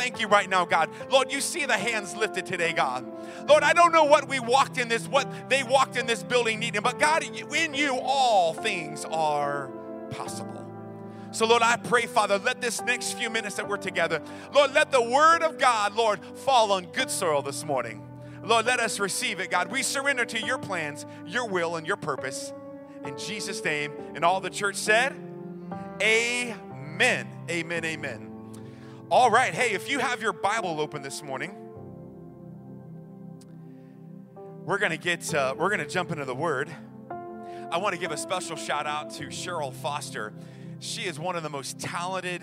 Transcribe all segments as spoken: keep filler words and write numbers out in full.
thank you right now, God. Lord, you see the hands lifted today, God. Lord, I don't know what we walked in this, what they walked in this building needing, but God, in you all things are possible. So, Lord, I pray, Father, let this next few minutes that we're together, Lord, let the word of God, Lord, fall on good soil this morning. Lord, let us receive it, God. We surrender to your plans, your will, and your purpose. In Jesus' name, and all the church said, amen, amen, amen. All right, hey, if you have your Bible open this morning, we're going to get, uh, we're going to jump into the Word. I want to give a special shout out to Cheryl Foster. She is one of the most talented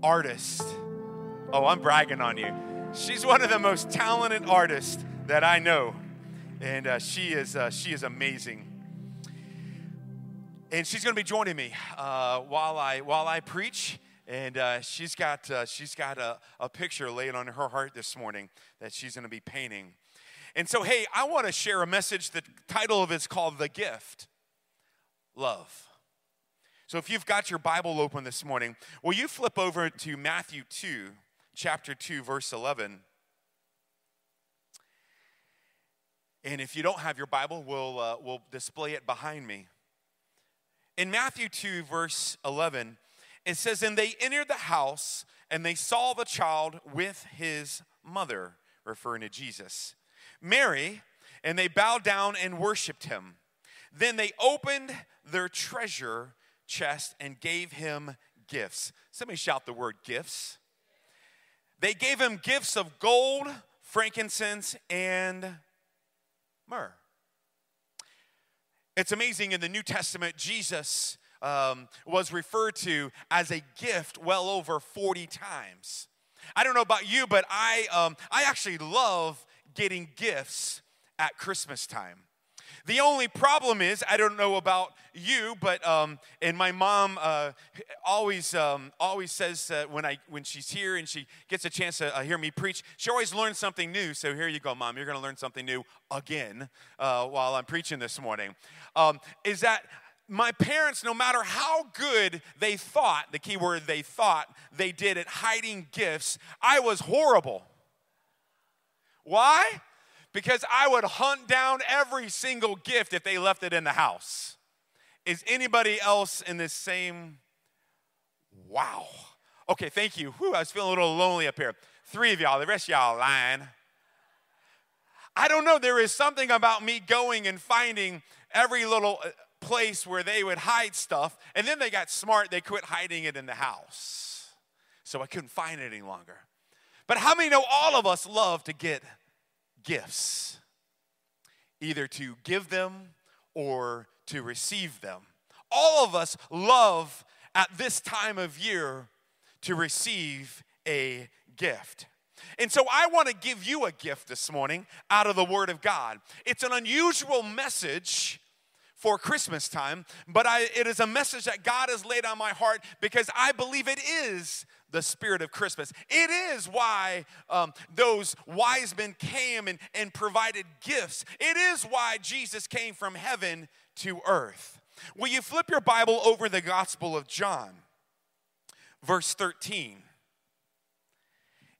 artists. Oh, I'm bragging on you. She's one of the most talented artists that I know, and uh, she is uh, she is amazing. And she's going to be joining me uh, while I while I preach. And uh, she's got uh, she's got a, a picture laid on her heart this morning that she's going to be painting. And so, hey, I want to share a message. The title of it's called "The Gift, Love." So if you've got your Bible open this morning, will you flip over to Matthew two, chapter two, verse eleven? And if you don't have your Bible, we'll, uh, we'll display it behind me. In Matthew two, verse eleven, it says, "And they entered the house, and they saw the child with his mother," referring to Jesus, "Mary, and they bowed down and worshiped him. Then they opened their treasure chest and gave him gifts." Somebody shout the word gifts. "They gave him gifts of gold, frankincense, and myrrh." It's amazing, in the New Testament, Jesus um, was referred to as a gift well over forty times. I don't know about you, but I um, I actually love getting gifts at Christmas time. The only problem is, I don't know about you, but um, and my mom uh, always um, always says uh, when I when she's here and she gets a chance to uh, hear me preach, she always learns something new. So here you go, Mom. You're going to learn something new again uh, while I'm preaching this morning. Um, is that my parents, no matter how good they thought, the key word they thought they did at hiding gifts, I was horrible. Why? Because I would hunt down every single gift if they left it in the house. Is anybody else in this same? Wow. Okay, thank you. Whew, I was feeling a little lonely up here. Three of y'all, the rest of y'all lying. I don't know. There is something about me going and finding every little place where they would hide stuff. And then they got smart. They quit hiding it in the house. So I couldn't find it any longer. But how many know all of us love to get gifts, either to give them or to receive them? All of us love at this time of year to receive a gift. And so I want to give you a gift this morning out of the Word of God. It's an unusual message for Christmas time, but I, it is a message that God has laid on my heart because I believe it is the spirit of Christmas. It is why um, those wise men came and, and provided gifts. It is why Jesus came from heaven to earth. Will you flip your Bible over the Gospel of John, verse thirteen?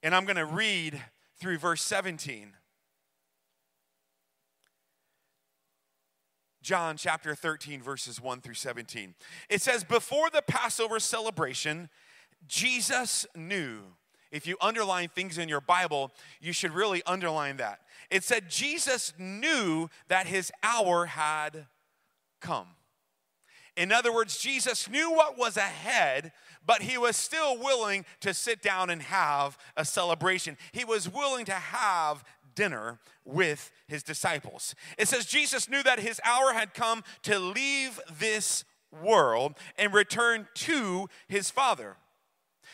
And I'm going to read through verse seventeen. John chapter thirteen, verses one through seventeen. It says, "Before the Passover celebration, Jesus knew." If you underline things in your Bible, you should really underline that. It said, Jesus knew that his hour had come. In other words, Jesus knew what was ahead, but he was still willing to sit down and have a celebration. He was willing to have dinner with his disciples. It says, Jesus knew that his hour had come to leave this world and return to his Father.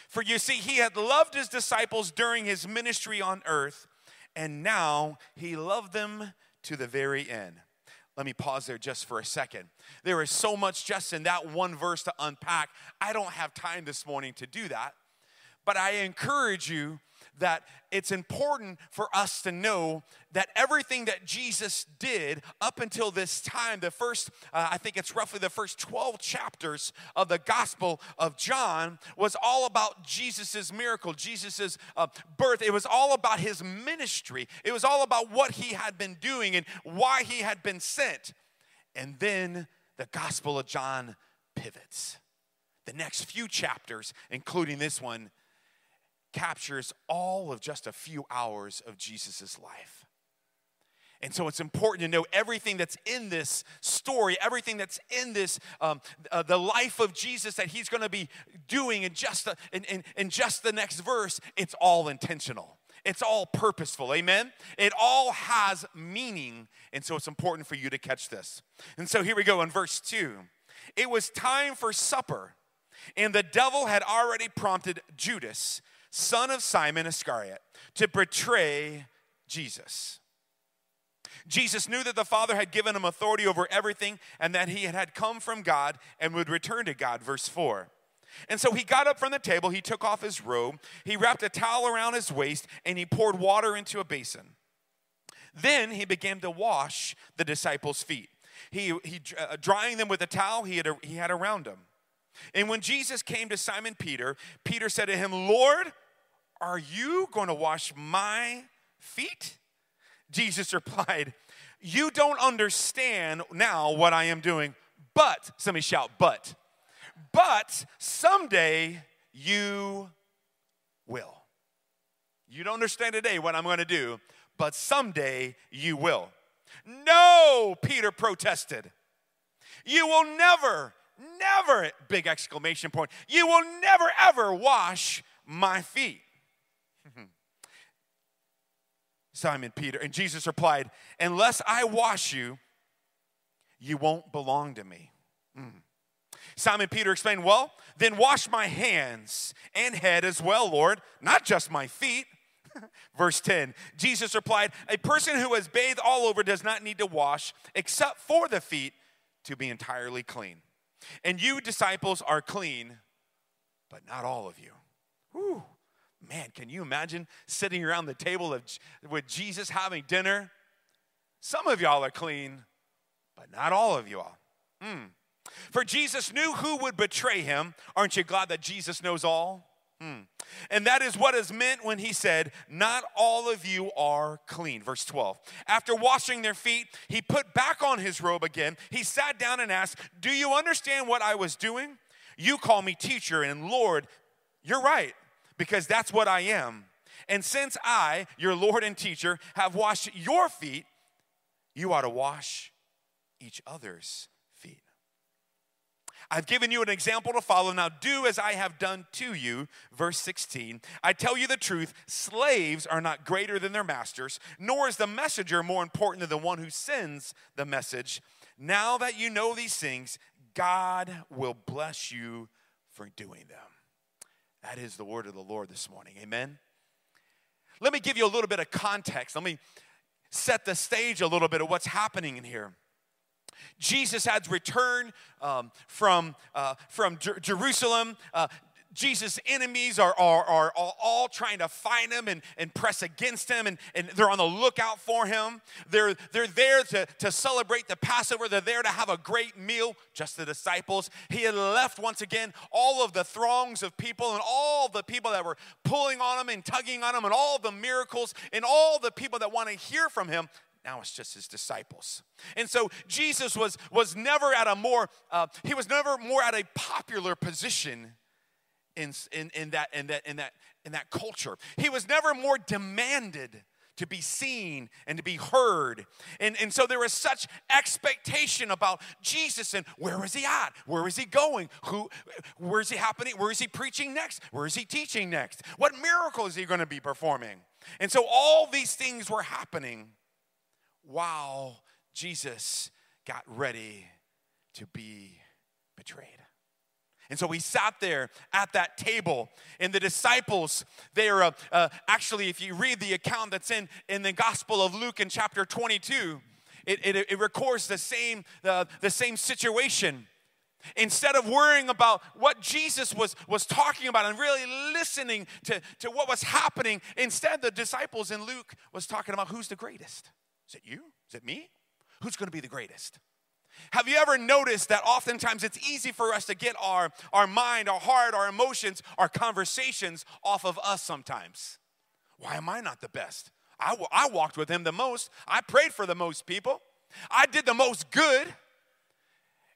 For you see, he had loved his disciples during his ministry on earth, and now he loved them to the very end. Let me pause there just for a second. There is so much just in that one verse to unpack. I don't have time this morning to do that, but I encourage you that it's important for us to know that everything that Jesus did up until this time, the first, uh, I think it's roughly the first twelve chapters of the Gospel of John, was all about Jesus's miracle, Jesus's uh, birth. It was all about his ministry. It was all about what he had been doing and why he had been sent. And then the Gospel of John pivots. The next few chapters, including this one, captures all of just a few hours of Jesus' life. And so it's important to know everything that's in this story, everything that's in this, um, uh, the life of Jesus that he's going to be doing in just, the, in, in, in just the next verse. It's all intentional. It's all purposeful, amen? It all has meaning, and so it's important for you to catch this. And so here we go in verse two. It was time for supper, and the devil had already prompted Judas, son of Simon Iscariot, to betray Jesus. Jesus knew that the Father had given him authority over everything, and that he had come from God and would return to God, verse four. And so he got up from the table, he took off his robe, he wrapped a towel around his waist, and he poured water into a basin. Then he began to wash the disciples' feet. He, he uh, drying them with a towel he had, a, he had around him. And when Jesus came to Simon Peter, Peter said to him, "Lord, are you going to wash my feet?" Jesus replied, "You don't understand now what I am doing, but," somebody shout, "but." "But someday you will." You don't understand today what I'm going to do, but someday you will. "No," Peter protested. "You will never, never," big exclamation point, "you will never, ever wash my feet." Simon Peter, and Jesus replied, "Unless I wash you, you won't belong to me." Mm. Simon Peter explained, "Well, then wash my hands and head as well, Lord, not just my feet." Verse ten, Jesus replied, "A person who has bathed all over does not need to wash except for the feet to be entirely clean. And you disciples are clean, but not all of you." Whew. Man, can you imagine sitting around the table of, with Jesus having dinner? Some of y'all are clean, but not all of y'all. Hmm. For Jesus knew who would betray him. Aren't you glad that Jesus knows all? Mm. And that is what is meant when he said, "Not all of you are clean." Verse twelve. After washing their feet, he put back on his robe again. He sat down and asked, "Do you understand what I was doing? You call me teacher and Lord. You're right, because that's what I am. And since I, your Lord and teacher, have washed your feet, you ought to wash each other's." I've given you an example to follow. Now do as I have done to you. Verse sixteen, I tell you the truth, slaves are not greater than their masters, nor is the messenger more important than the one who sends the message. Now that you know these things, God will bless you for doing them. That is the word of the Lord this morning. Amen. Let me give you a little bit of context. Let me set the stage a little bit of what's happening in here. Jesus had returned um, from, uh, from Jer- Jerusalem. Uh, Jesus' enemies are, are, are, are all trying to find him and, and press against him, and, and they're on the lookout for him. They're, they're there to, to celebrate the Passover. They're there to have a great meal, just the disciples. He had left, once again, all of the throngs of people and all the people that were pulling on him and tugging on him and all the miracles and all the people that want to hear from him. Now it's just his disciples. And so Jesus was, was never at a more, uh, he was never more at a popular position in, in, in, that, in, that, in, that, in that culture. He was never more demanded to be seen and to be heard. And, and so there was such expectation about Jesus and where is he at? Where is he going? Who? Where is he happening? Where is he preaching next? Where is he teaching next? What miracle is he going to be performing? And so all these things were happening while Jesus got ready to be betrayed. And so he sat there at that table, and the disciples, they are uh, uh, actually, if you read the account that's in, in the Gospel of Luke in chapter twenty-two, it, it, it records the same, uh, the same situation. Instead of worrying about what Jesus was, was talking about and really listening to, to what was happening, instead the disciples in Luke was talking about who's the greatest. Is it you? Is it me? Who's going to be the greatest? Have you ever noticed that oftentimes it's easy for us to get our, our mind, our heart, our emotions, our conversations off of us sometimes? Why am I not the best? I, I walked with him the most. I prayed for the most people. I did the most good.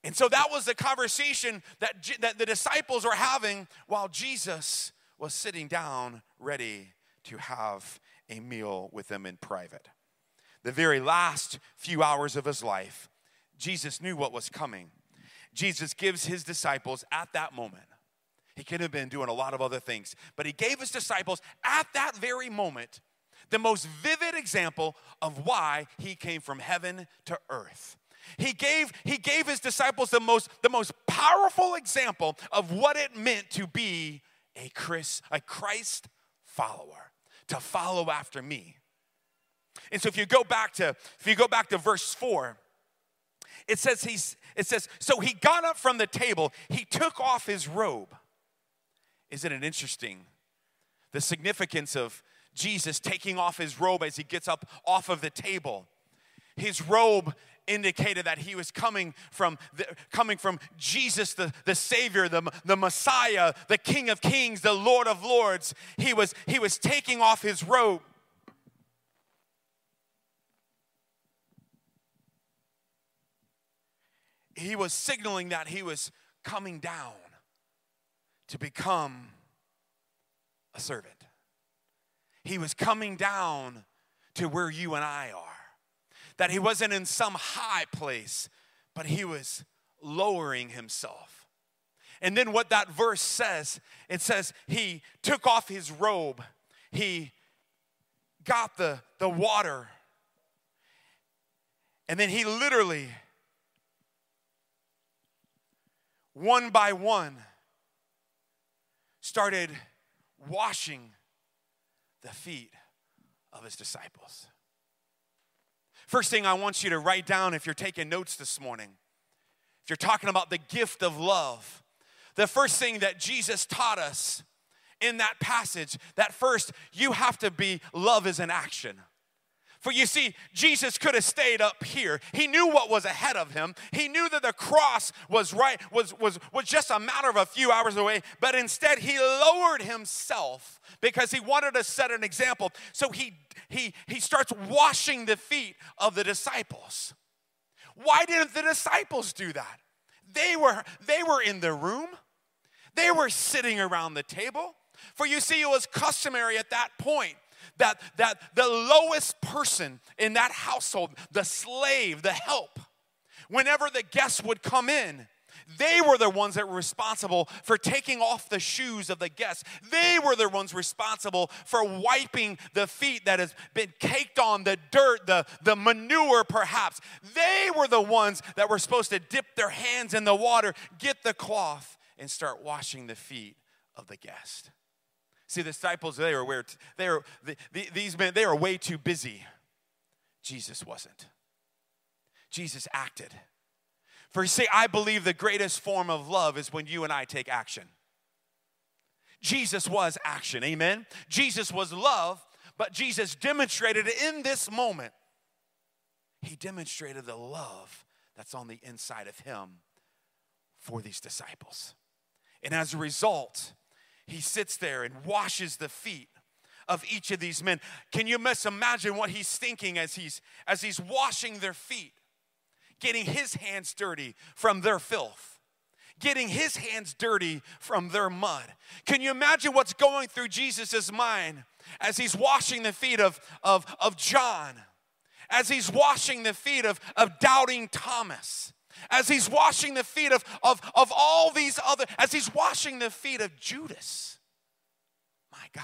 And so that was the conversation that, that the disciples were having while Jesus was sitting down ready to have a meal with them in private. The very last few hours of his life, Jesus knew what was coming. Jesus gives his disciples at that moment. He could have been doing a lot of other things, but he gave his disciples at that very moment the most vivid example of why he came from heaven to earth. He gave, he gave his disciples the most, the most powerful example of what it meant to be a Christ, a Christ follower, to follow after me. And so if you go back to, if you go back to verse four, it says, he's, it says, so he got up from the table. He took off his robe. Isn't it interesting? The significance of Jesus taking off his robe as he gets up off of the table. His robe indicated that he was coming from, the, coming from Jesus, the, the Savior, the, the Messiah, the King of Kings, the Lord of Lords. He was, he was taking off his robe. He was signaling that he was coming down to become a servant. He was coming down to where you and I are. That he wasn't in some high place, but he was lowering himself. And then what that verse says, it says he took off his robe. He got the, the water. And then he literally, one by one, started washing the feet of his disciples. First thing I want you to write down if you're taking notes this morning, if you're talking about the gift of love, the first thing that Jesus taught us in that passage, that first, you have to be, love is an action. For you see, Jesus could have stayed up here. He knew what was ahead of him. He knew that the cross was right, was, was, was just a matter of a few hours away. But instead, he lowered himself because he wanted to set an example. So he, he, he starts washing the feet of the disciples. Why didn't the disciples do that? They were, they were in the room. They were sitting around the table. For you see, it was customary at that point That, that the lowest person in that household, the slave, the help, whenever the guests would come in, they were the ones that were responsible for taking off the shoes of the guests. They were the ones responsible for wiping the feet that has been caked on, the dirt, the, the manure perhaps. They were the ones that were supposed to dip their hands in the water, get the cloth, and start washing the feet of the guest. See, the disciples, they were, where, they were the, the, these men, they were way too busy. Jesus wasn't. Jesus acted. For you see, I believe the greatest form of love is when you and I take action. Jesus was action, amen? Jesus was love, but Jesus demonstrated in this moment, he demonstrated the love that's on the inside of him for these disciples. And as a result, he sits there and washes the feet of each of these men. Can you just imagine what he's thinking as he's, as he's washing their feet, getting his hands dirty from their filth, getting his hands dirty from their mud? Can you imagine what's going through Jesus' mind as he's washing the feet of, of, of John, as he's washing the feet of, of doubting Thomas? As he's washing the feet of, of, of all these other, as he's washing the feet of Judas, my God,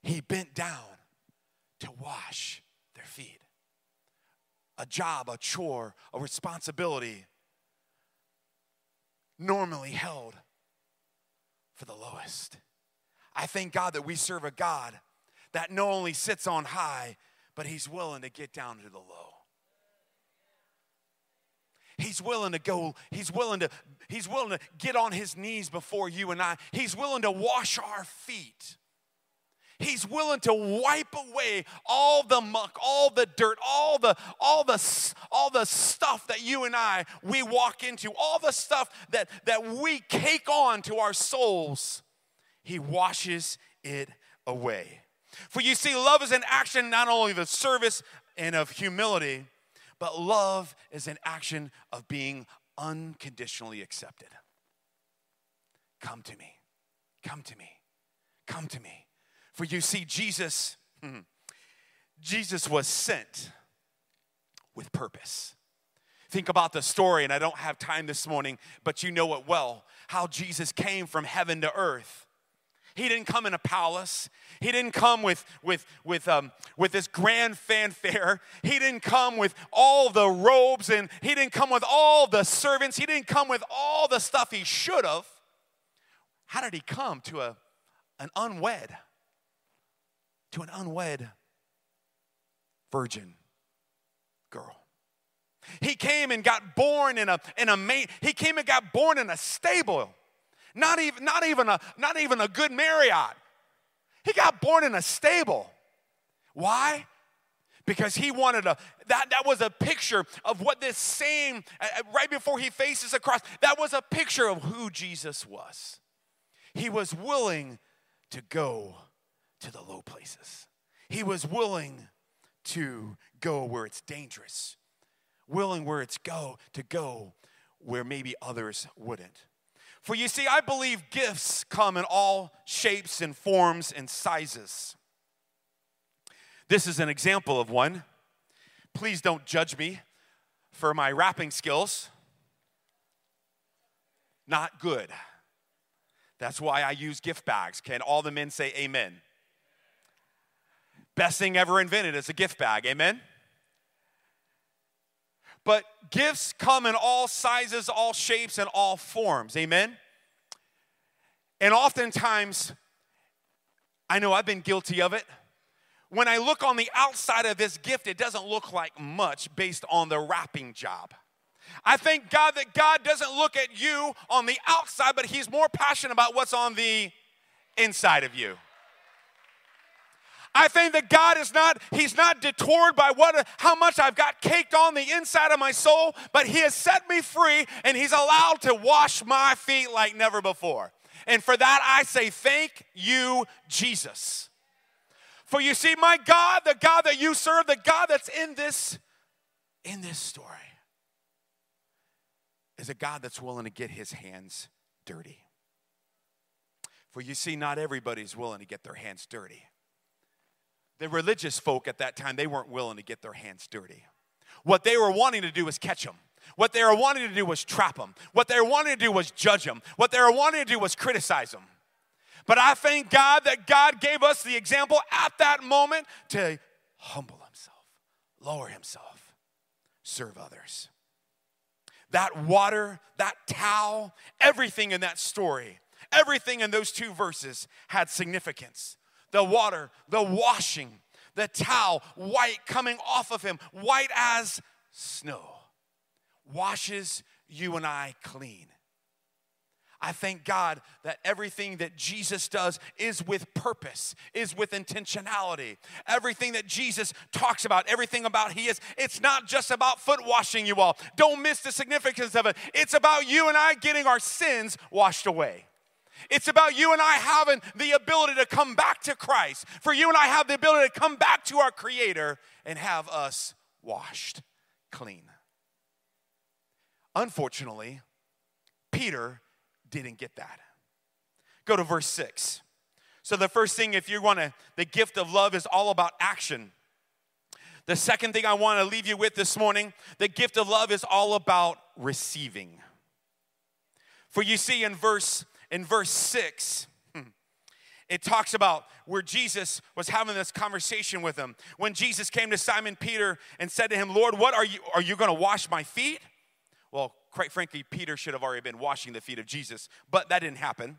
he bent down to wash their feet. A job, a chore, a responsibility normally held for the lowest. I thank God that we serve a God that not only sits on high, but he's willing to get down to the low. He's willing to go. He's willing to, he's willing to get on his knees before you and I. He's willing to wash our feet. He's willing to wipe away all the muck, all the dirt, all the, all the, all the stuff that you and I, we walk into, all the stuff that, that we cake on to our souls. He washes it away. For you see, love is an action not only of service and of humility, but love is an action of being unconditionally accepted. Come to me. Come to me. Come to me. For you see, Jesus, Jesus was sent with purpose. Think about the story, and I don't have time this morning, but you know it well, how Jesus came from heaven to earth. He didn't come in a palace. He didn't come with, with, with, um, with this grand fanfare. He didn't come with all the robes, and he didn't come with all the servants. He didn't come with all the stuff he should have. How did he come to a, an unwed, to an unwed virgin girl? He came and got born in a, in a ma- he came and got born in a stable. Not even, not even a, not even a good Marriott. He got born in a stable. Why? Because he wanted a, that, that was a picture of what this same, right before he faces the cross, that was a picture of who Jesus was. He was willing to go to the low places. He was willing to go where it's dangerous. Willing where it's go, to go where maybe others wouldn't. For you see, I believe gifts come in all shapes and forms and sizes. This is an example of one. Please don't judge me for my rapping skills. Not good. That's why I use gift bags. Can all the men say amen? Best thing ever invented is a gift bag. Amen? But gifts come in all sizes, all shapes, and all forms. Amen? And oftentimes, I know I've been guilty of it. When I look on the outside of this gift, it doesn't look like much based on the wrapping job. I thank God that God doesn't look at you on the outside, but he's more passionate about what's on the inside of you. I think that God is not, he's not detoured by what, how much I've got caked on the inside of my soul, but he has set me free and he's allowed to wash my feet like never before. And for that, I say, thank you, Jesus. For you see, my God, the God that you serve, the God that's in this, in this story, is a God that's willing to get his hands dirty. For you see, not everybody's willing to get their hands dirty. The religious folk at that time, they weren't willing to get their hands dirty. What they were wanting to do was catch them. What they were wanting to do was trap them. What they were wanting to do was judge them. What they were wanting to do was criticize them. But I thank God that God gave us the example at that moment to humble himself, lower himself, serve others. That water, that towel, everything in that story, everything in those two verses had significance. The water, the washing, the towel, white coming off of him, white as snow, washes you and I clean. I thank God that everything that Jesus does is with purpose, is with intentionality. Everything that Jesus talks about, everything about he is, it's not just about foot washing, you all. Don't miss the significance of it. It's about you and I getting our sins washed away. It's about you and I having the ability to come back to Christ. For you and I have the ability to come back to our Creator and have us washed clean. Unfortunately, Peter didn't get that. Go to verse six. So the first thing, if you want to, the gift of love is all about action. The second thing I want to leave you with this morning, the gift of love is all about receiving. For you see in verse In verse six, it talks about where Jesus was having this conversation with him. When Jesus came to Simon Peter and said to him, Lord, what are you, are you going to wash my feet? Well, quite frankly, Peter should have already been washing the feet of Jesus, but that didn't happen.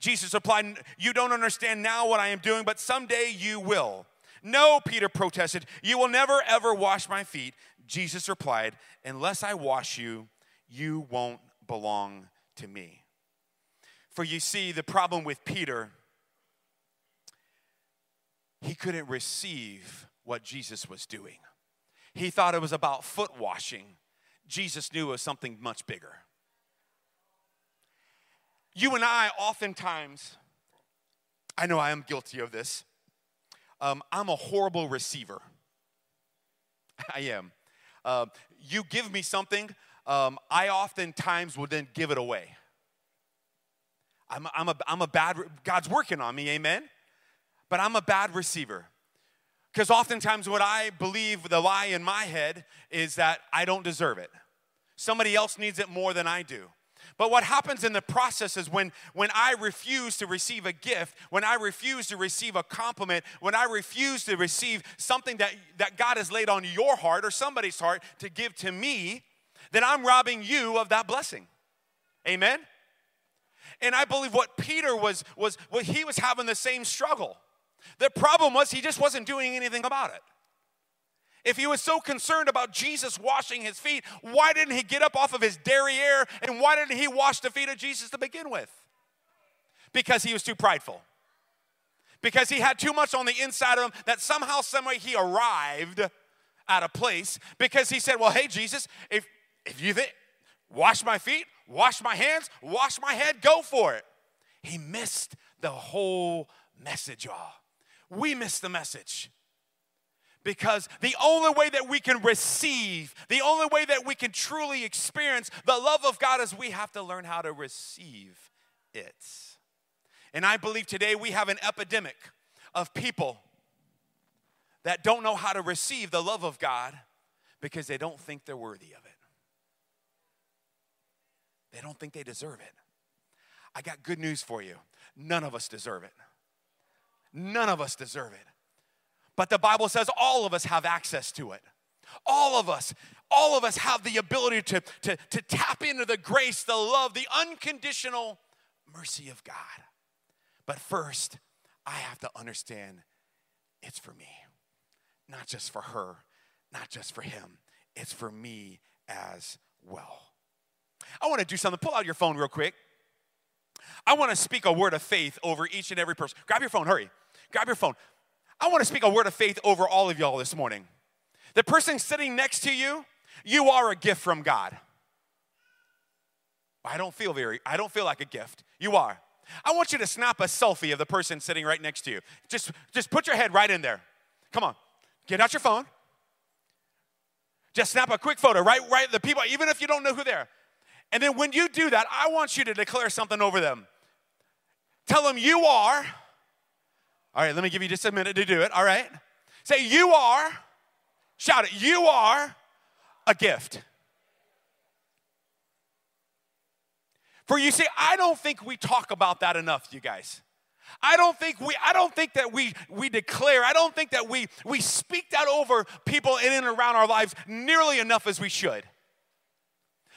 Jesus replied, you don't understand now what I am doing, but someday you will. No, Peter protested, you will never, ever wash my feet. Jesus replied, "Unless I wash you, you won't belong to me." For you see, the problem with Peter, he couldn't receive what Jesus was doing. He thought it was about foot washing. Jesus knew it was something much bigger. You and I oftentimes, I know I am guilty of this. Um, I'm a horrible receiver. I am. Uh, you give me something, um, I oftentimes will then give it away. I'm, I'm, a, I'm a bad, God's working on me, amen? But I'm a bad receiver. Because oftentimes what I believe, the lie in my head, is that I don't deserve it. Somebody else needs it more than I do. But what happens in the process is when, when I refuse to receive a gift, when I refuse to receive a compliment, when I refuse to receive something that, that God has laid on your heart or somebody's heart to give to me, then I'm robbing you of that blessing. Amen? And I believe what Peter was, was well, he was having the same struggle. The problem was he just wasn't doing anything about it. If he was so concerned about Jesus washing his feet, why didn't he get up off of his derriere and why didn't he wash the feet of Jesus to begin with? Because he was too prideful. Because he had too much on the inside of him that somehow, someway he arrived at a place because he said, well, hey, Jesus, if, if you think, wash my feet, wash my hands, wash my head, go for it. He missed the whole message, y'all. We missed the message. Because the only way that we can receive, the only way that we can truly experience the love of God is we have to learn how to receive it. And I believe today we have an epidemic of people that don't know how to receive the love of God because they don't think they're worthy of it. They don't think they deserve it. I got good news for you. None of us deserve it. None of us deserve it. But the Bible says all of us have access to it. All of us, all of us have the ability to, to, to tap into the grace, the love, the unconditional mercy of God. But first, I have to understand it's for me. Not just for her, not just for him. It's for me as well. I want to do something. Pull out your phone real quick. I want to speak a word of faith over each and every person. Grab your phone, hurry. Grab your phone. I want to speak a word of faith over all of y'all this morning. The person sitting next to you, you are a gift from God. I don't feel very, I don't feel like a gift. You are. I want you to snap a selfie of the person sitting right next to you. Just, just put your head right in there. Come on. Get out your phone. Just snap a quick photo, right, right, the people, even if you don't know who they are. And then when you do that, I want you to declare something over them. Tell them you are. All right, let me give you just a minute to do it, all right? Say, you are, shout it, you are a gift. For you see, I don't think we talk about that enough, you guys. I don't think we, I don't think that we, we declare, I don't think that we, we speak that over people in and around our lives nearly enough as we should.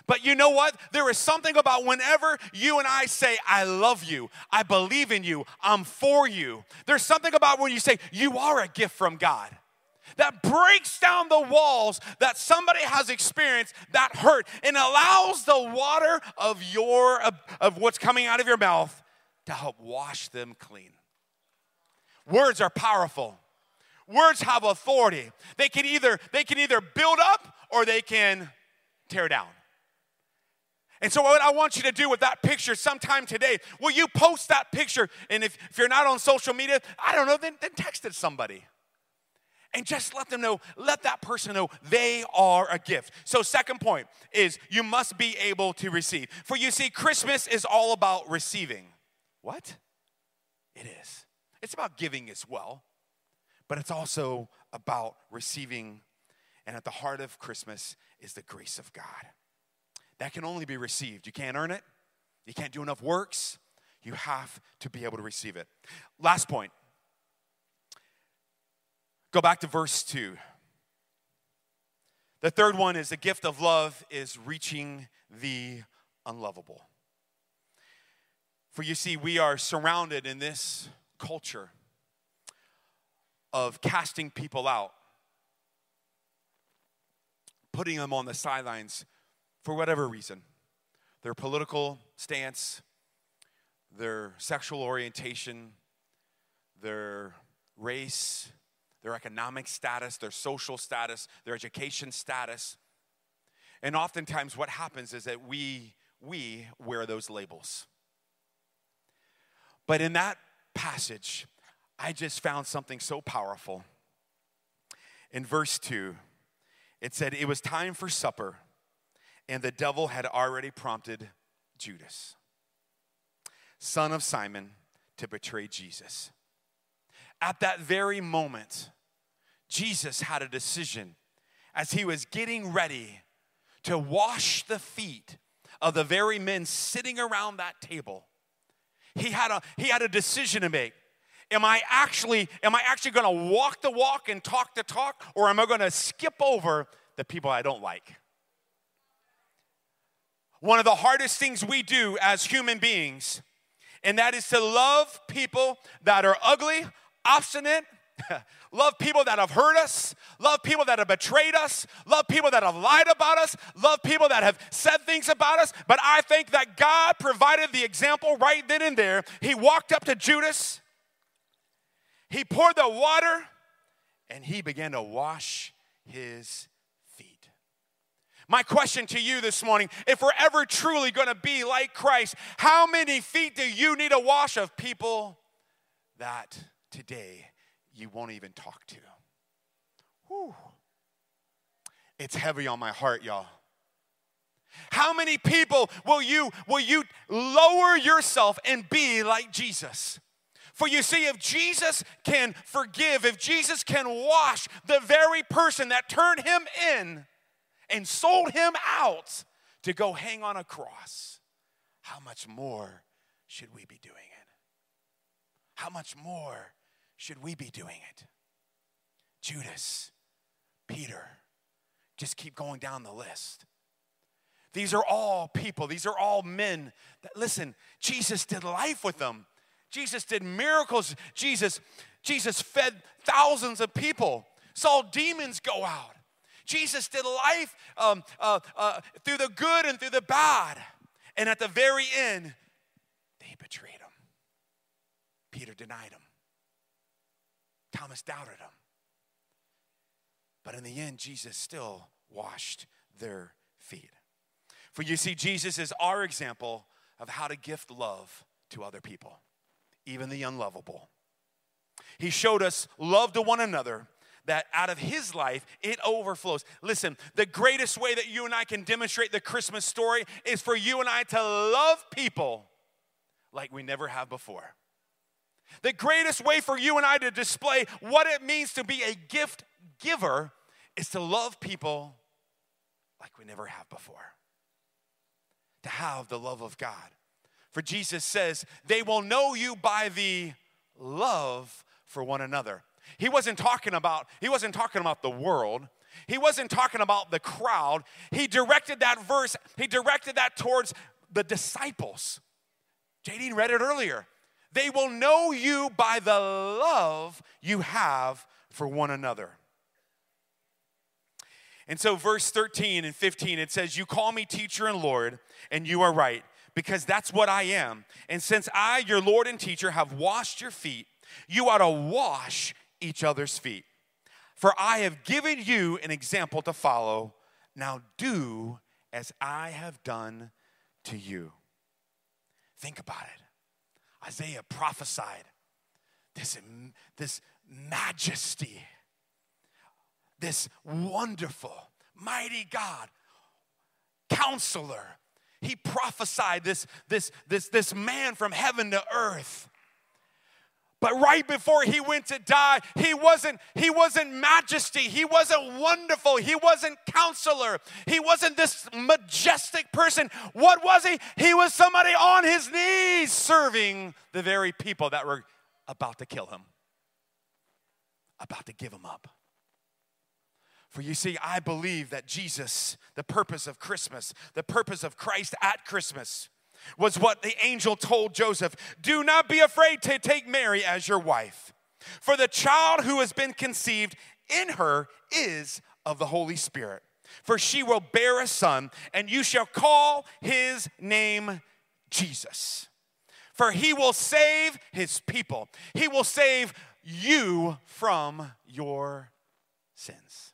But you know what? There is something about whenever you and I say, I love you, I believe in you, I'm for you. There's something about when you say, you are a gift from God. That breaks down the walls that somebody has experienced, that hurt, and allows the water of your of, of what's coming out of your mouth to help wash them clean. Words are powerful. Words have authority. They can either, they can either build up or they can tear down. And so what I want you to do with that picture sometime today, will you post that picture? And if, if you're not on social media, I don't know, then, then text it somebody. And just let them know, let that person know they are a gift. So second point is you must be able to receive. For you see, Christmas is all about receiving. What? It is. It's about giving as well. But it's also about receiving. And at the heart of Christmas is the grace of God. That can only be received. You can't earn it. You can't do enough works. You have to be able to receive it. Last point. Go back to verse two. The third one is the gift of love is reaching the unlovable. For you see, we are surrounded in this culture of casting people out, putting them on the sidelines for whatever reason. Their political stance, their sexual orientation, their race, their economic status, their social status, their education status. And oftentimes what happens is that we, we wear those labels. But in that passage, I just found something so powerful. In verse two, it said, it was time for supper, and the devil had already prompted Judas, son of Simon, to betray Jesus. At that very moment, Jesus had a decision as he was getting ready to wash the feet of the very men sitting around that table. He had a, he had a decision to make. Am I actually, am I actually going to walk the walk and talk the talk, or am I going to skip over the people I don't like? One of the hardest things we do as human beings, and that is to love people that are ugly, obstinate, love people that have hurt us, love people that have betrayed us, love people that have lied about us, love people that have said things about us. But I think that God provided the example right then and there. He walked up to Judas, he poured the water, and he began to wash his feet. My question to you this morning, if we're ever truly going to be like Christ, how many feet do you need to wash of people that today you won't even talk to? Whew. It's heavy on my heart, y'all. How many people will you, will you lower yourself and be like Jesus? For you see, if Jesus can forgive, if Jesus can wash the very person that turned him in and sold him out to go hang on a cross, how much more should we be doing it? How much more should we be doing it? Judas, Peter, just keep going down the list. These are all people, these are all men that, listen, Jesus did life with them. Jesus did miracles. Jesus, Jesus fed thousands of people, saw demons go out. Jesus did life um, uh, uh, through the good and through the bad. And at the very end, they betrayed him. Peter denied him. Thomas doubted him. But in the end, Jesus still washed their feet. For you see, Jesus is our example of how to gift love to other people, even the unlovable. He showed us love to one another, that out of his life, it overflows. Listen, the greatest way that you and I can demonstrate the Christmas story is for you and I to love people like we never have before. The greatest way for you and I to display what it means to be a gift giver is to love people like we never have before. To have the love of God. For Jesus says, they will know you by the love for one another. He wasn't talking about, he wasn't talking about the world. He wasn't talking about the crowd. He directed that verse, he directed that towards the disciples. Jadine read it earlier. They will know you by the love you have for one another. And so verse thirteen and fifteen, it says, you call me teacher and Lord, and you are right, because that's what I am. And since I, your Lord and teacher, have washed your feet, you ought to wash each other's feet. For I have given you an example to follow. Now do as I have done to you. Think about it. Isaiah prophesied this, this majesty, this wonderful, mighty God, counselor. He prophesied this, this, this, this man from heaven to earth. But right before he went to die, he wasn't, he wasn't majesty. He wasn't wonderful. He wasn't counselor. He wasn't this majestic person. What was he? He was somebody on his knees serving the very people that were about to kill him, about to give him up. For you see, I believe that Jesus, the purpose of Christmas, the purpose of Christ at Christmas, was what the angel told Joseph. Do not be afraid to take Mary as your wife, for the child who has been conceived in her is of the Holy Spirit. for she will bear a son, and you shall call his name Jesus. For he will save his people. He will save you from your sins.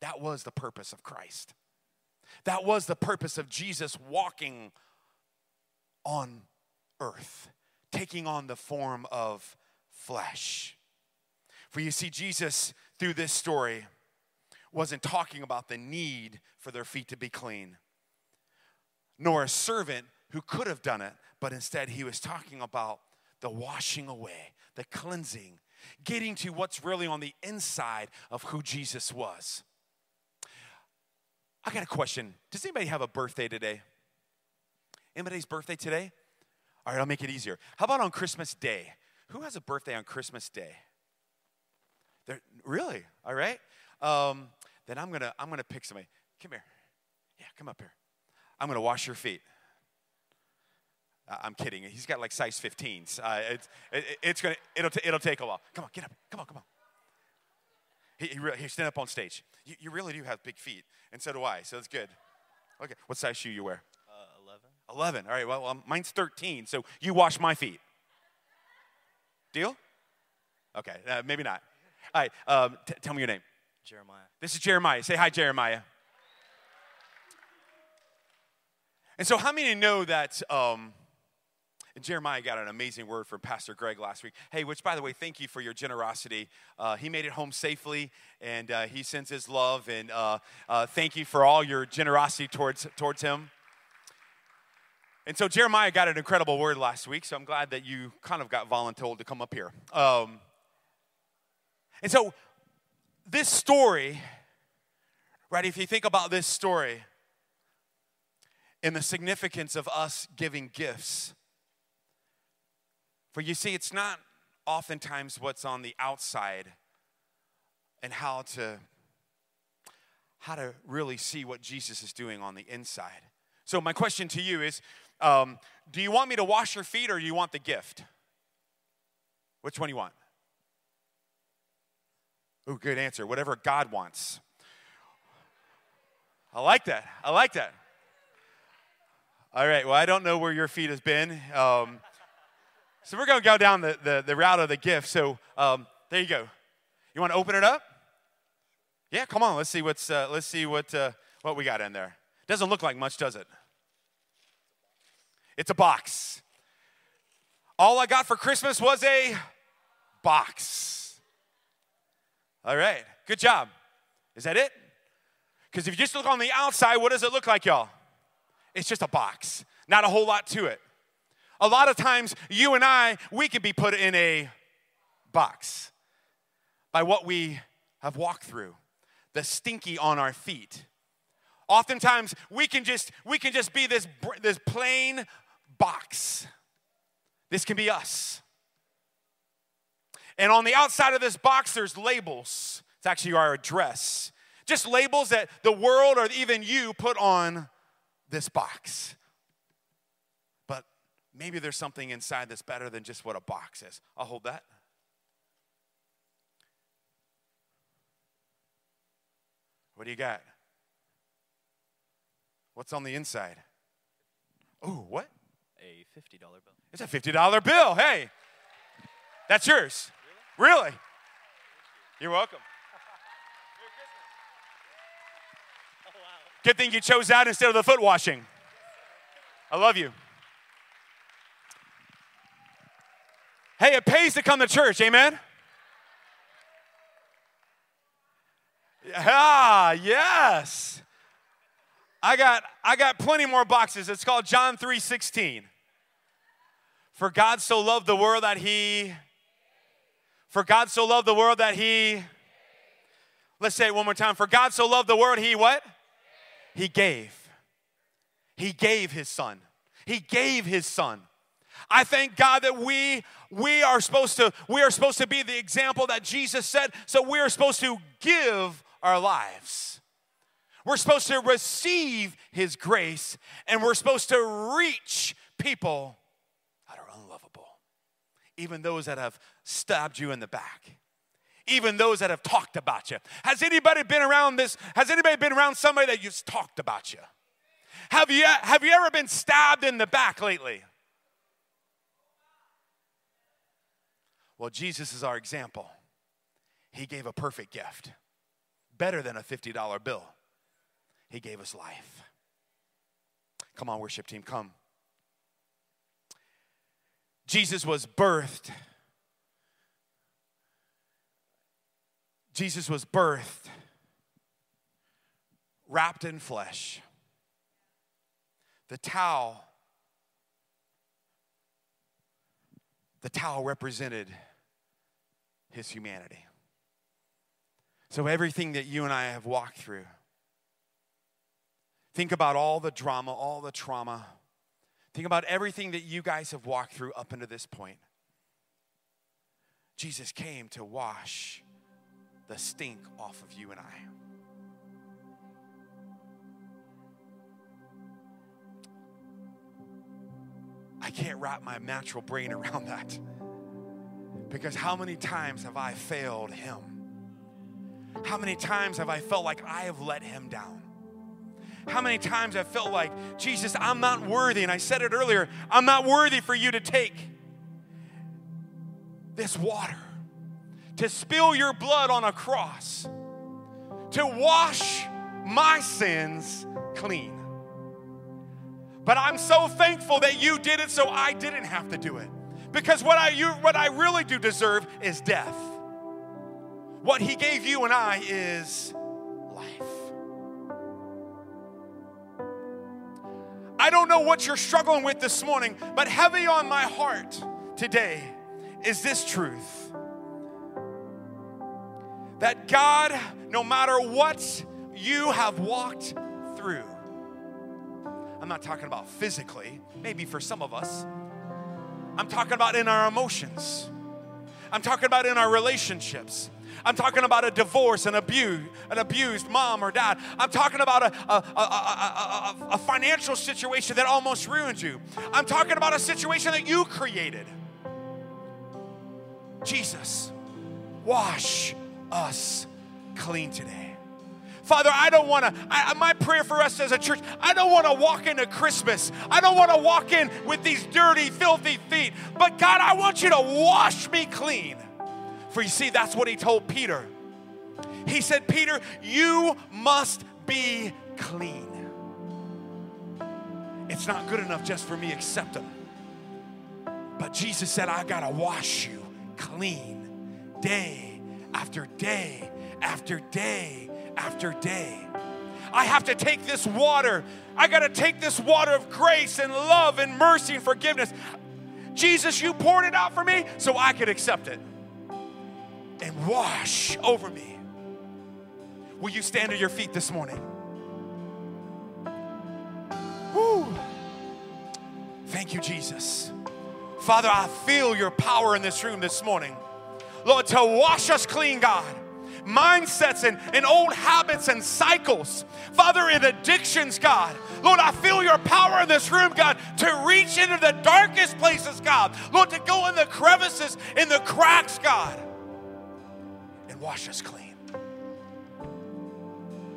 That was the purpose of Christ. That was the purpose of Jesus walking on earth, taking on the form of flesh. For you see, Jesus, through this story, wasn't talking about the need for their feet to be clean, nor a servant who could have done it, but instead he was talking about the washing away, the cleansing, getting to what's really on the inside of who Jesus was. I got a question. Does anybody have a birthday today? Anybody's birthday today? All right, I'll make it easier. How about on Christmas Day? Who has a birthday on Christmas Day? They're, really? All right. Um, then I'm gonna I'm gonna pick somebody. Come here. Yeah, come up here. I'm gonna wash your feet. Uh, I'm kidding. He's got like size fifteens. Uh, it's it, it's gonna it'll t- it'll take a while. Come on, get up. Come on, come on. He he, re- he stand up on stage. You, you really do have big feet, and so do I. So it's good. Okay. What size shoe you wear? Uh, eleven. Eleven. All right. Well, um, mine's thirteen. So you wash my feet. Deal? Okay. Uh, maybe not. All right. Um, t- tell me your name. Jeremiah. This is Jeremiah. Say hi, Jeremiah. And so how many know that um, Jeremiah got an amazing word from Pastor Greg last week? Hey, which, by the way, thank you for your generosity. Uh, he made it home safely, and uh, he sends his love. And uh, uh, thank you for all your generosity towards towards him. And so Jeremiah got an incredible word last week, so I'm glad that you kind of got voluntold to come up here. Um, and so this story, right, if you think about this story and the significance of us giving gifts, for you see, it's not oftentimes what's on the outside and how to, how to really see what Jesus is doing on the inside. So my question to you is, um, do you want me to wash your feet or do you want the gift? Which one do you want? Oh, good answer. Whatever God wants. I like that. I like that. All right. Well, I don't know where your feet has been. Um, so we're going to go down the, the, the route of the gift. So um, there you go. You want to open it up? Yeah, come on. Let's see what's uh, let's see what uh, what we got in there. Doesn't look like much, does it? It's a box. All I got for Christmas was a box. All right, good job. Is that it? Because if you just look on the outside, what does it look like, y'all? It's just a box, not a whole lot to it. A lot of times, you and I, we could be put in a box by what we have walked through, the stinky on our feet. Oftentimes, we can just we can just be this this plain box. This can be us. And on the outside of this box, there's labels. It's actually our address. Just labels that the world or even you put on this box. But maybe there's something inside that's better than just what a box is. I'll hold that. What do you got? What's on the inside? Oh, what? A fifty dollar bill. It's a fifty dollar bill. Hey, that's yours. Really? You're welcome. Good thing you chose that instead of the foot washing. I love you. Hey, it pays to come to church, amen? Ah, yes. I got I got plenty more boxes. It's called John three sixteen. For God so loved the world that he... For God so loved the world that he, let's say it one more time. For God so loved the world, he what? He gave. He gave his son. He gave his son. I thank God that we, we, are supposed to, we are supposed to be the example that Jesus said. So we are supposed to give our lives. We're supposed to receive his grace. And we're supposed to reach people that are unlovable. Even those that have stabbed you in the back. even those that have talked about you. Has anybody been around this? Has anybody been around somebody that you've talked about you? Have you, have you ever been stabbed in the back lately? Well, Jesus is our example. He gave a perfect gift, better than a fifty dollar bill. He gave us life. Come on, worship team, come. Jesus was birthed. Jesus was birthed, wrapped in flesh. The towel, the towel represented his humanity. So everything that you and I have walked through, think about all the drama, all the trauma. Think about everything that you guys have walked through up until this point. Jesus came to wash the stink off of you and I. I can't wrap my natural brain around that, because how many times have I failed him? How many times have I felt like I have let him down? How many times I felt like, Jesus, I'm not worthy, and I said it earlier, I'm not worthy for you to take this water, to spill your blood on a cross, to wash my sins clean. But I'm so thankful that you did it so I didn't have to do it. Because what I, you, what I really do deserve is death. What he gave you and I is life. I don't know what you're struggling with this morning, but heavy on my heart today is this truth. That God, no matter what you have walked through, I'm not talking about physically, maybe for some of us. I'm talking about in our emotions. I'm talking about in our relationships. I'm talking about a divorce, an abuse, an abused mom or dad. I'm talking about a, a, a, a, a, a financial situation that almost ruined you. I'm talking about a situation that you created. Jesus, wash us clean today. Father, I don't want to, my prayer for us as a church, I don't want to walk into Christmas. I don't want to walk in with these dirty, filthy feet. But God, I want you to wash me clean. For you see, that's what he told Peter. He said, Peter, you must be clean. It's not good enough just for me, accept him. But Jesus said, I got to wash you clean day after day after day. After day. I have to take this water. I got to take this water of grace and love and mercy and forgiveness. Jesus, you poured it out for me so I could accept it and wash over me. Will you stand to your feet this morning? Woo. Thank you, Jesus. Father, I feel your power in this room this morning. Lord, to wash us clean, God. Mindsets and, and old habits and cycles. Father, in addictions, God. Lord, I feel your power in this room, God, to reach into the darkest places, God. Lord, to go in the crevices, in the cracks, God, and wash us clean.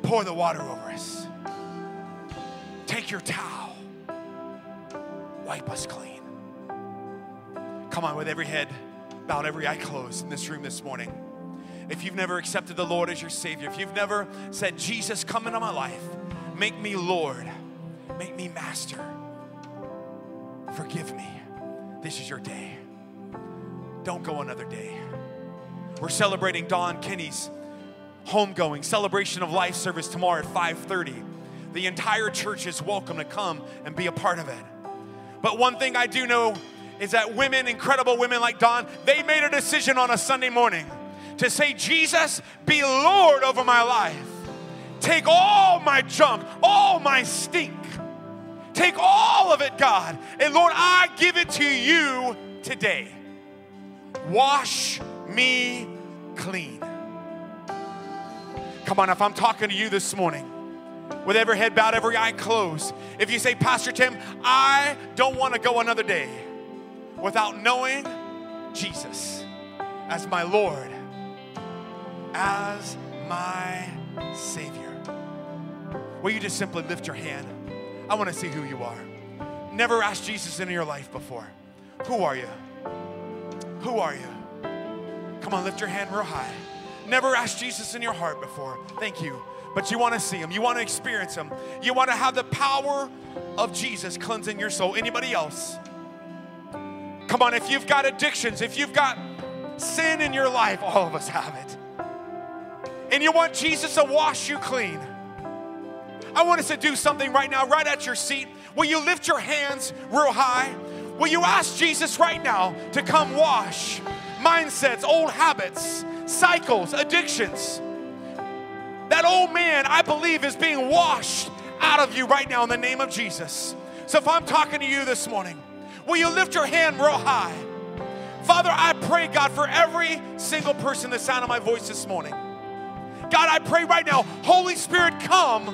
Pour the water over us. Take your towel. Wipe us clean. Come on, with every head bowed, every eye closed in this room this morning. If you've never accepted the Lord as your Savior, if you've never said, Jesus, come into my life, make me Lord, make me Master, forgive me, this is your day. Don't go another day. We're celebrating Don Kenny's homegoing, celebration of life service tomorrow at five thirty. The entire church is welcome to come and be a part of it. But one thing I do know is that women, incredible women like Don, they made a decision on a Sunday morning to say, Jesus, be Lord over my life. Take all my junk, all my stink. Take all of it, God. And Lord, I give it to you today. Wash me clean. Come on, if I'm talking to you this morning, with every head bowed, every eye closed, if you say, Pastor Tim, I don't want to go another day without knowing Jesus as my Lord as my Savior? Will you just simply lift your hand? I want to see who you are. Never asked Jesus into your life before. Who are you? Who are you? Come on, lift your hand real high. Never asked Jesus in your heart before. Thank you. But you want to see him. You want to experience him. You want to have the power of Jesus cleansing your soul. Anybody else? Come on, if you've got addictions, if you've got sin in your life, all of us have it. And you want Jesus to wash you clean. I want us to do something right now, right at your seat. Will you lift your hands real high? Will you ask Jesus right now to come wash mindsets, old habits, cycles, addictions? That old man, I believe, is being washed out of you right now in the name of Jesus. So if I'm talking to you this morning, will you lift your hand real high? Father, I pray, God, for every single person the sound of my voice this morning. God, I pray right now, Holy Spirit, come,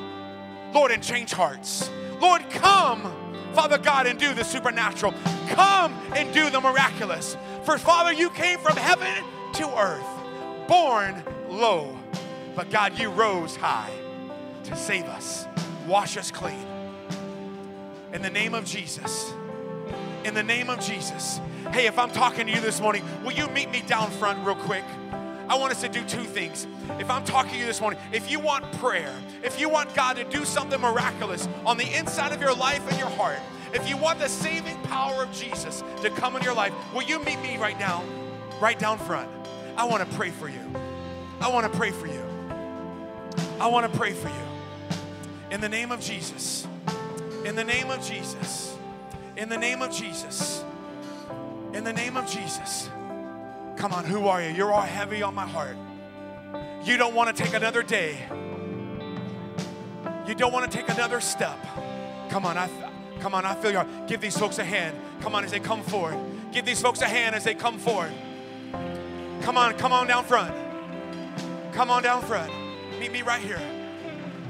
Lord, and change hearts. Lord, come, Father God, and do the supernatural. Come and do the miraculous. For, Father, you came from heaven to earth, born low. But, God, you rose high to save us, wash us clean. In the name of Jesus. In the name of Jesus. Hey, if I'm talking to you this morning, will you meet me down front real quick? I want us to do two things. If I'm talking to you this morning, if you want prayer, if you want God to do something miraculous on the inside of your life and your heart, if you want the saving power of Jesus to come in your life, will you meet me right now, right down front? I want to pray for you. I want to pray for you. I want to pray for you. In the name of Jesus. In the name of Jesus. In the name of Jesus. In the name of Jesus. Come on, who are you? You're all heavy on my heart. You don't want to take another day. You don't want to take another step. Come on, I, come on, I feel your heart. Give these folks a hand. Come on, as they come forward. Give these folks a hand as they come forward. Come on, come on down front. Come on down front. Meet me right here.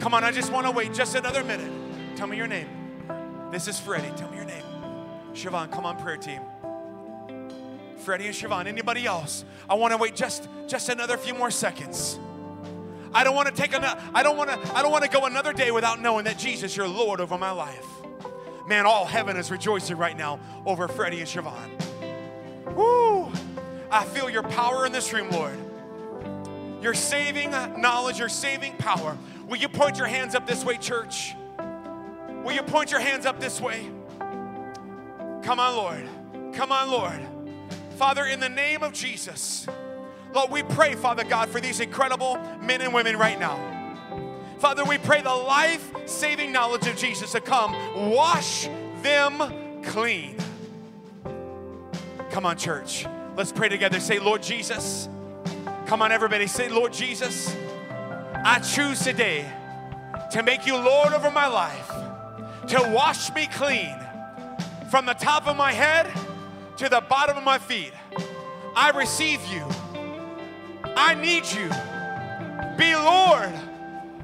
Come on, I just want to wait just another minute. Tell me your name. This is Freddie. Tell me your name. Siobhan, come on, prayer team. Freddie and Siobhan, anybody else? I want to wait just, just another few more seconds. I don't want to take another, I don't want to, I don't want to go another day without knowing that Jesus, you're Lord over my life. Man, all heaven is rejoicing right now over Freddie and Siobhan. Woo! I feel your power in this room, Lord. Your saving knowledge, your saving power. Will you point your hands up this way, church? Will you point your hands up this way? Come on, Lord. Come on, Lord. Father, in the name of Jesus, Lord, we pray, Father God, for these incredible men and women right now. Father, we pray the life-saving knowledge of Jesus to come wash them clean. Come on, church. Let's pray together. Say, Lord Jesus. Come on, everybody. Say, Lord Jesus, I choose today to make you Lord over my life, to wash me clean from the top of my head to the bottom of my feet. I receive you. I need you. Be Lord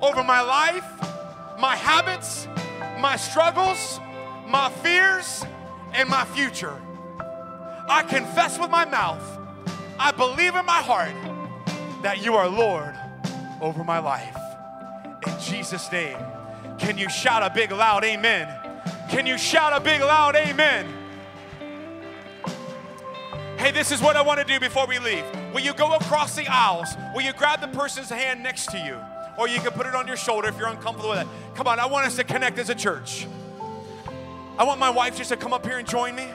over my life, my habits, my struggles, my fears, and my future. I confess with my mouth, I believe in my heart that you are Lord over my life. In Jesus' name, can you shout a big loud amen? Can you shout a big loud amen? Hey, this is what I want to do before we leave. Will you go across the aisles? Will you grab the person's hand next to you? Or you can put it on your shoulder if you're uncomfortable with it. Come on, I want us to connect as a church. I want my wife just to come up here and join me.